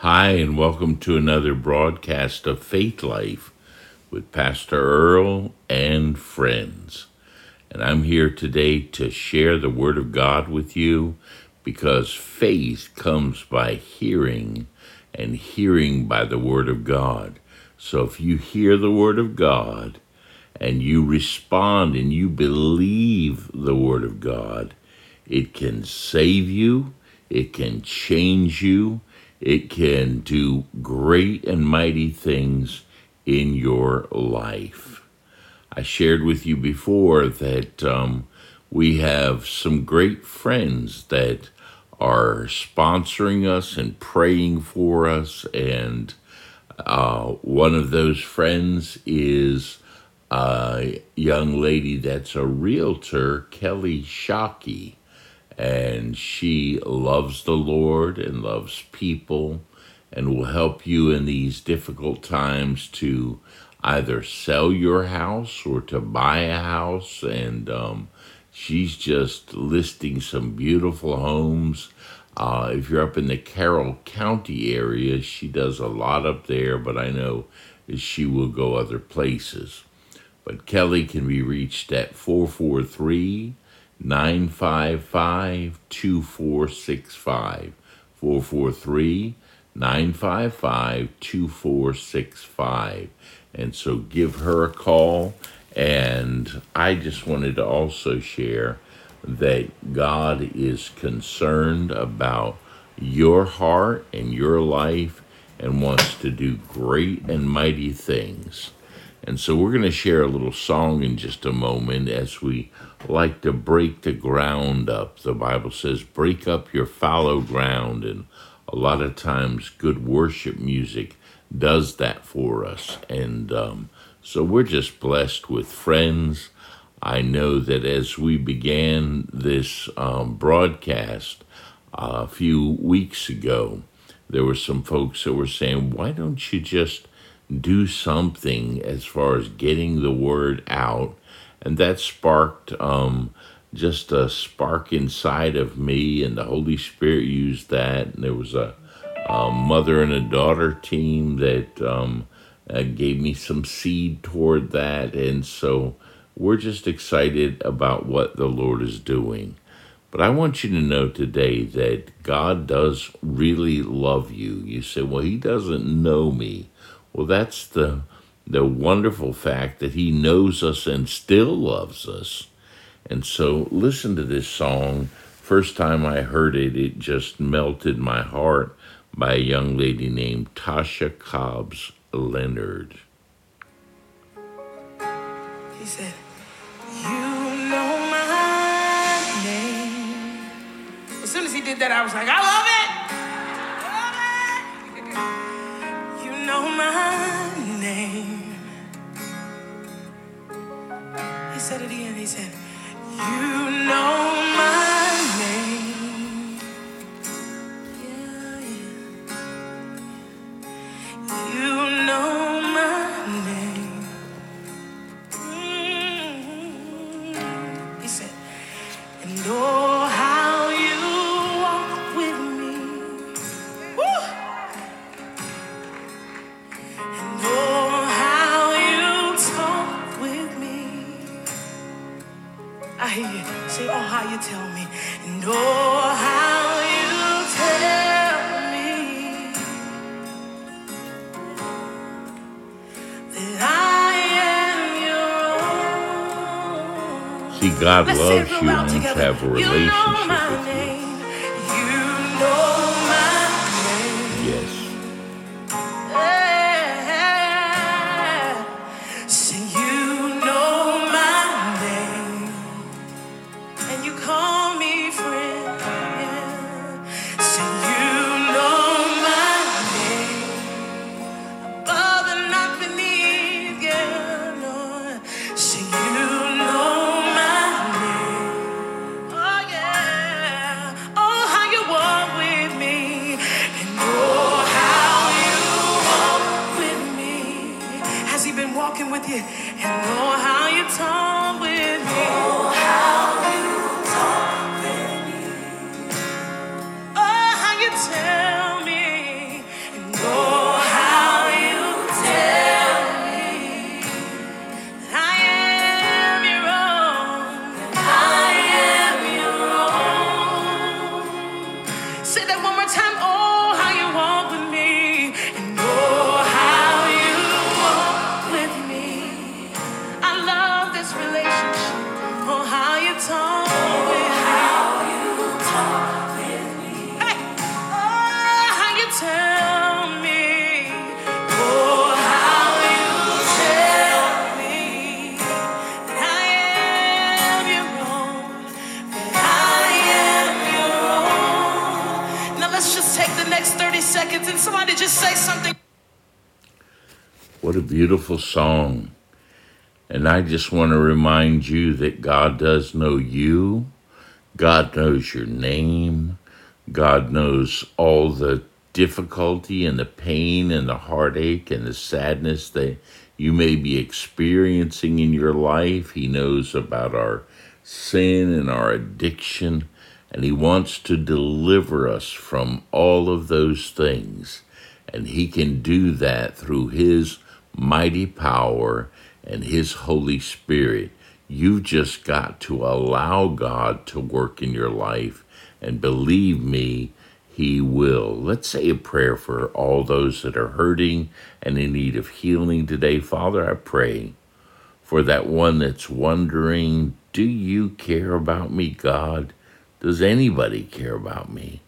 Hi, and welcome to another broadcast of Faith Life with Pastor Earl and friends. And I'm here today to share the Word of God with you because faith comes by hearing and hearing by the Word of God. So if you hear the Word of God and you respond and you believe the Word of God, it can save you, it can change you, it can do great and mighty things in your life. I shared with you before that we have some great friends that are sponsoring us and praying for us. And one of those friends is a young lady that's a realtor, Kelly Shockey. And she loves the Lord and loves people and will help you in these difficult times to either sell your house or to buy a house. And she's just listing some beautiful homes. If you're up in the Carroll County area, she does a lot up there, but I know she will go other places. But Kelly can be reached at 443-955-2465. 443-955-2465. And so give her a call. And I just wanted to also share that God is concerned about your heart and your life and wants to do great and mighty things. And so we're going to share a little song in just a moment as we like to break the ground up. The Bible says, break up your fallow ground. And a lot of times good worship music does that for us. And so we're just blessed with friends. I know that as we began this broadcast a few weeks ago, there were some folks that were saying, why don't you just do something as far as getting the word out? And that sparked just a spark inside of me, and the Holy Spirit used that. And there was a mother and a daughter team that gave me some seed toward that. And so we're just excited about what the Lord is doing. But I want you to know today that God does really love you. You say, well, he doesn't know me. Well, that's the wonderful fact that he knows us and still loves us. And so listen to this song. First time I heard it, it just melted my heart, by a young lady named Tasha Cobbs Leonard. He said, you know my name. As soon as he did that, I was like, I love it. My name. He said it again. He said, you know my name. Yeah, yeah. You know my name. Mm-hmm. He said, and oh, how you walk with me. Woo! Say, oh, how you tell me, and oh, how you tell me that I am your own. See, God loves you and wants to have a relationship with you. You know my name. Yes. Tell me, Say that one more time. Oh, how you walk with me. And oh, how you walk with me. I love this relationship. Oh, how you talk with me. How you talk with me. Hey. Oh, how you tell me. Oh, how you tell me that I am your own. That I am your own. Now let's just take the next 30 seconds and somebody just say something. What a beautiful song. And I just want to remind you that God does know you. God knows your name. God knows all the difficulty and the pain and the heartache and the sadness that you may be experiencing in your life. He knows about our sin and our addiction, and He wants to deliver us from all of those things. And He can do that through His mighty power and His Holy Spirit. You've just got to allow God to work in your life, and believe me, He will. Let's say a prayer for all those that are hurting and in need of healing today. Father, I pray for that one that's wondering, do you care about me, God? Does anybody care about me?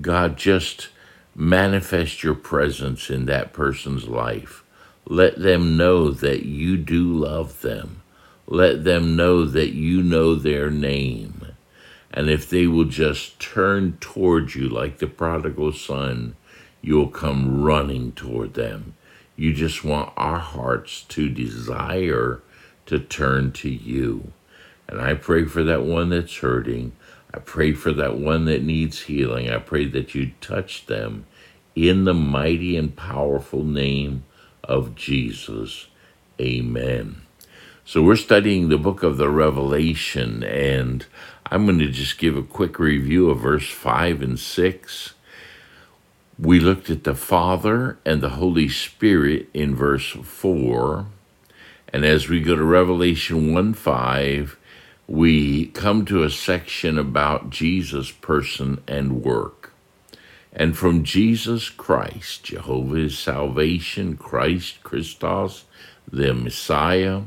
God, just manifest your presence in that person's life. Let them know that you do love them. Let them know that you know their name. And if they will just turn toward you like the prodigal son, you'll come running toward them. You just want our hearts to desire to turn to you. And I pray for that one that's hurting. I pray for that one that needs healing. I pray that you touch them in the mighty and powerful name of Jesus. Amen. So we're studying the book of the Revelation, and I'm going to just give a quick review of verse 5 and 6. We looked at the Father and the Holy Spirit in verse 4, and as we go to Revelation 1:5, we come to a section about Jesus' person and work. And from Jesus Christ, Jehovah's salvation, Christ, Christos, the Messiah,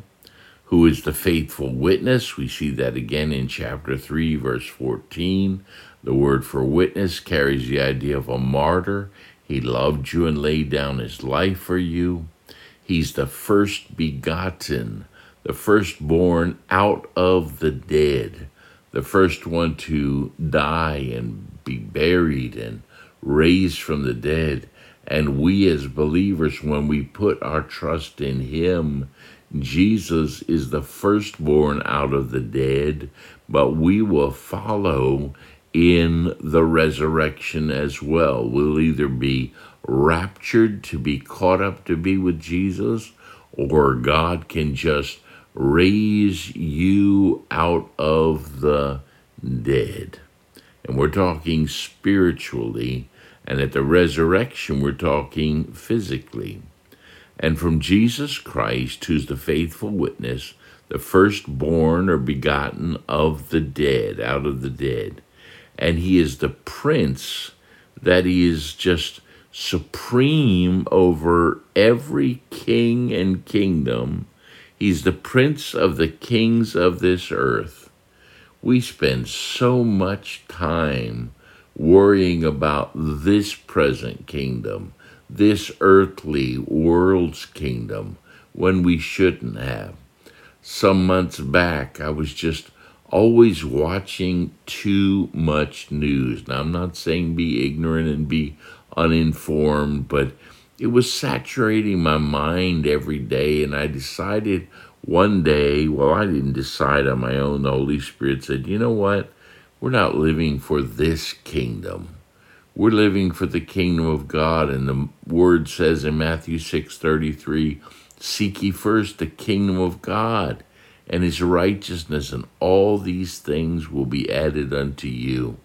who is the faithful witness. We see that again in chapter 3, verse 14. The word for witness carries the idea of a martyr. He loved you and laid down his life for you. He's the first begotten, the firstborn out of the dead, the first one to die and be buried and raised from the dead. And we as believers, when we put our trust in Him, Jesus is the firstborn out of the dead, but we will follow in the resurrection as well. We'll either be raptured to be caught up to be with Jesus, or God can just raise you out of the dead. And we're talking spiritually, and at the resurrection, we're talking physically. And from Jesus Christ, who's the faithful witness, the firstborn or begotten of the dead, out of the dead. And He is the Prince, that He is just supreme over every king and kingdom. He's the Prince of the kings of this earth. We spend so much time worrying about this present kingdom, this earthly world's kingdom, when we shouldn't have. Some months back, I was just always watching too much news. Now, I'm not saying be ignorant and be uninformed, but it was saturating my mind every day, and I decided one day, well, I didn't decide on my own. The Holy Spirit said, you know what? We're not living for this kingdom. We're living for the kingdom of God. And the word says in Matthew 6:33, seek ye first the kingdom of God and His righteousness, and all these things will be added unto you.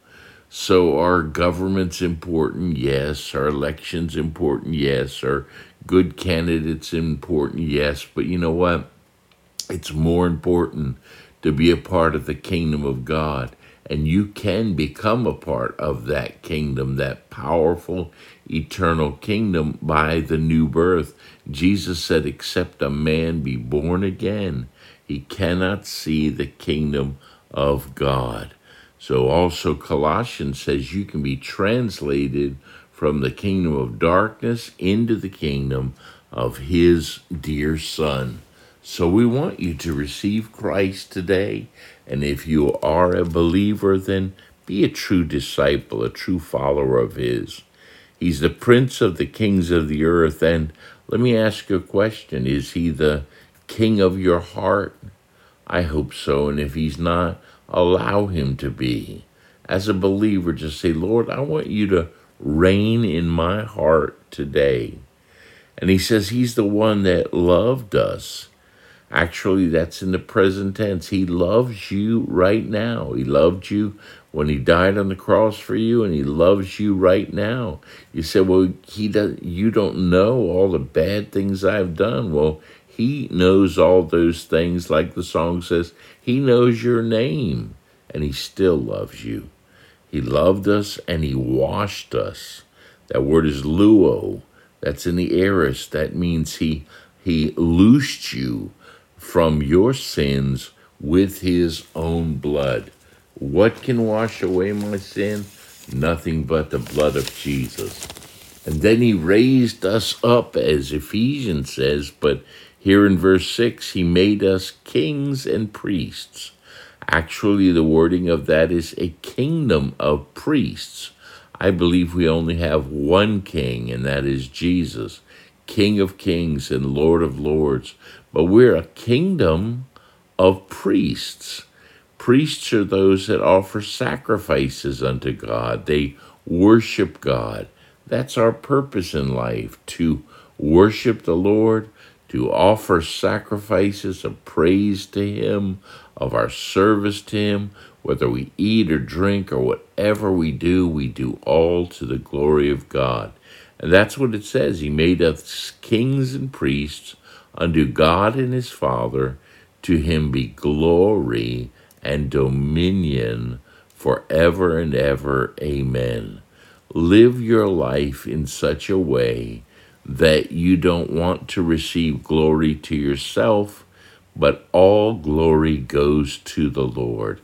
So our government's important, yes. Our election's important, yes. Our good candidates important, yes. But you know what? It's more important to be a part of the kingdom of God and you can become a part of that kingdom, that powerful, eternal kingdom by the new birth. Jesus said, except a man be born again, he cannot see the kingdom of God. So also Colossians says you can be translated from the kingdom of darkness into the kingdom of his dear Son. So we want you to receive Christ today. And if you are a believer, then be a true disciple, a true follower of his. He's the Prince of the kings of the earth. And let me ask you a question. Is he the king of your heart? I hope so. And if he's not, allow him to be. As a believer, just say, Lord, I want you to reign in my heart today. And he says he's the one that loved us. Actually, that's in the present tense. He loves you right now. He loved you when he died on the cross for you, and he loves you right now. You say, well, you don't know all the bad things I've done. Well, he knows all those things. Like the song says, he knows your name, and he still loves you. He loved us, and he washed us. That word is luo. That's in the aorist. That means he loosed you from your sins with his own blood. What can wash away my sin? Nothing but the blood of Jesus. And then he raised us up, as Ephesians says, but here in verse 6, he made us kings and priests. Actually, the wording of that is a kingdom of priests. I believe we only have one king, and that is Jesus, King of kings and Lord of lords. But we're a kingdom of priests. Priests are those that offer sacrifices unto God. They worship God. That's our purpose in life, to worship the Lord, to offer sacrifices of praise to him, of our service to him. Whether we eat or drink or whatever we do all to the glory of God. And that's what it says. He made us kings and priests unto God and his Father. To him be glory and dominion forever and ever. Amen. Live your life in such a way that you don't want to receive glory to yourself, but all glory goes to the Lord.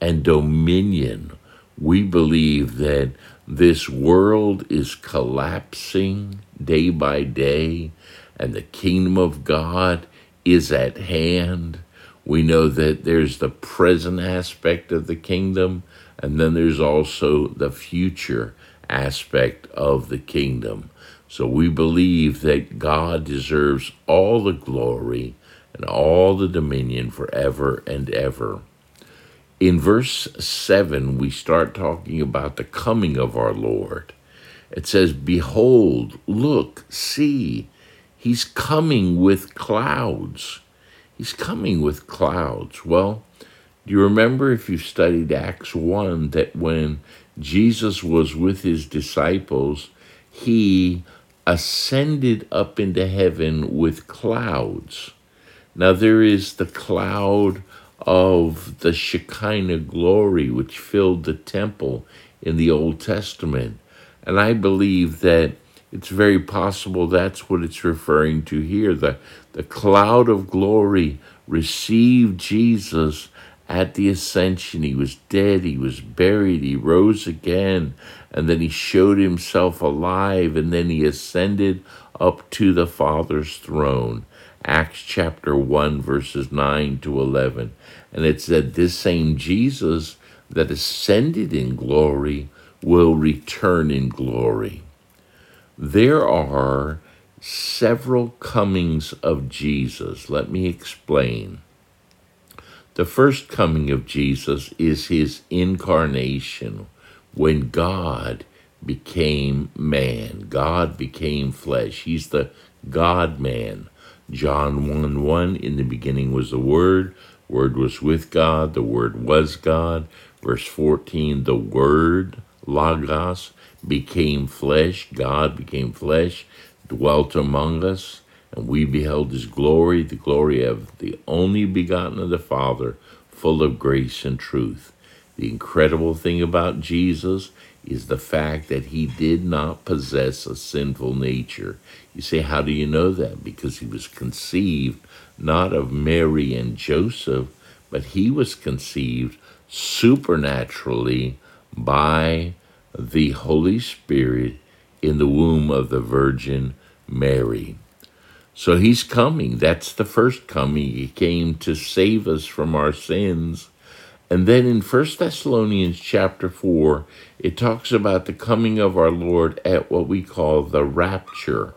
And dominion. We believe that this world is collapsing day by day, and the kingdom of God is at hand. We know that there's the present aspect of the kingdom, and then there's also the future aspect of the kingdom. So we believe that God deserves all the glory and all the dominion forever and ever. In verse 7, we start talking about the coming of our Lord. It says, behold, look, see, he's coming with clouds. He's coming with clouds. Well, do you remember if you studied Acts 1 that when Jesus was with his disciples, he ascended up into heaven with clouds? Now there is the cloud of the Shekinah glory, which filled the temple in the Old Testament. And I believe that it's very possible that's what it's referring to here. The cloud of glory received Jesus at the ascension. He was dead, he was buried, he rose again, and then he showed himself alive, and then he ascended up to the Father's throne. Acts chapter 1, verses 9 to 11. And it said, this same Jesus that ascended in glory will return in glory. There are several comings of Jesus. Let me explain. The first coming of Jesus is his incarnation, when God became man. God became flesh. He's the God-man. John 1:1, in the beginning was the Word was with God, the Word was God. Verse 14, the Word, Logos, became flesh, God became flesh, dwelt among us, and we beheld his glory, the glory of the only begotten of the Father, full of grace and truth. The incredible thing about Jesus is the fact that he did not possess a sinful nature. You say, how do you know that? Because he was conceived not of Mary and Joseph, but he was conceived supernaturally by the Holy Spirit in the womb of the Virgin Mary. So he's coming. That's the first coming. He came to save us from our sins. And then in 1 Thessalonians chapter 4, it talks about the coming of our Lord at what we call the rapture,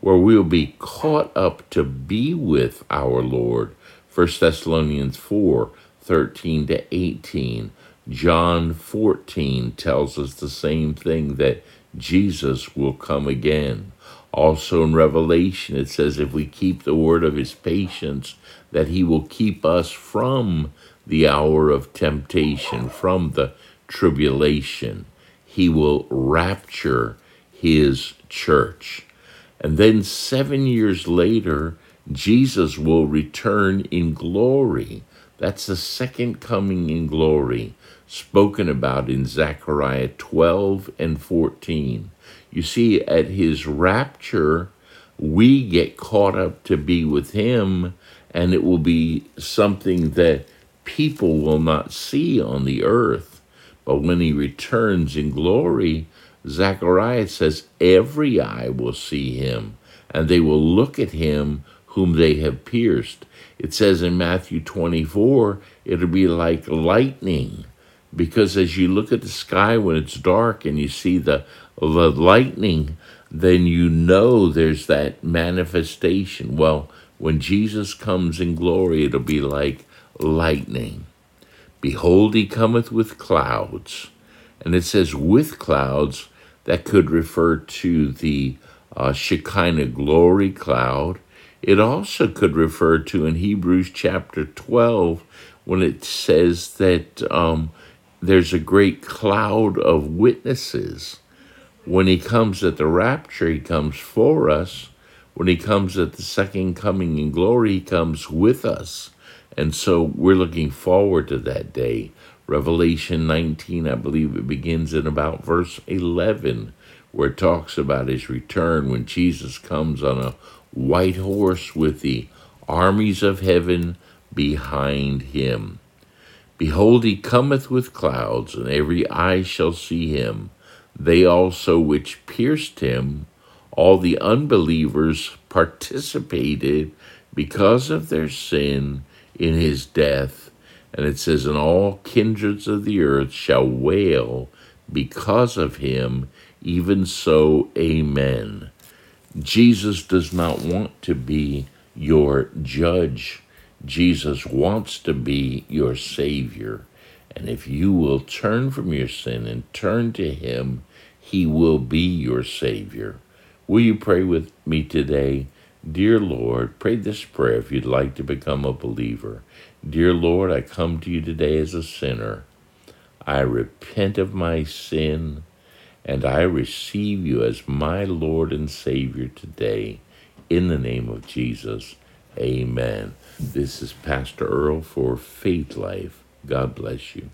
where we'll be caught up to be with our Lord. 1 Thessalonians 4, 13 to 18. John 14 tells us the same thing, that Jesus will come again. Also in Revelation, it says if we keep the word of his patience, that he will keep us from the hour of temptation, from the tribulation. He will rapture his church. And then 7 years later, Jesus will return in glory. That's the second coming in glory, spoken about in Zechariah 12 and 14. You see, at his rapture, we get caught up to be with him, and it will be something that people will not see on the earth. But when he returns in glory, Zechariah says, every eye will see him, and they will look at him whom they have pierced. It says in Matthew 24, it'll be like lightning, because as you look at the sky when it's dark and you see the lightning, then you know there's that manifestation. Well, when Jesus comes in glory, it'll be like lightning. Behold, he cometh with clouds. And it says with clouds, that could refer to the Shekinah glory cloud. It also could refer to, in Hebrews chapter 12, when it says that there's a great cloud of witnesses. When he comes at the rapture, he comes for us. When he comes at the second coming in glory, he comes with us. And so we're looking forward to that day. Revelation 19, I believe it begins in about verse 11, where it talks about his return when Jesus comes on a white horse with the armies of heaven behind him. Behold, he cometh with clouds, and every eye shall see him. They also which pierced him, all the unbelievers participated because of their sin in his death. And it says, and all kindreds of the earth shall wail because of him, even so, amen. Jesus does not want to be your judge. Jesus wants to be your Savior. And if you will turn from your sin and turn to him, he will be your Savior. Will you pray with me today? Dear Lord, pray this prayer if you'd like to become a believer. Dear Lord, I come to you today as a sinner. I repent of my sin, and I receive you as my Lord and Savior today. In the name of Jesus, amen. This is Pastor Earl for Faith Life. God bless you.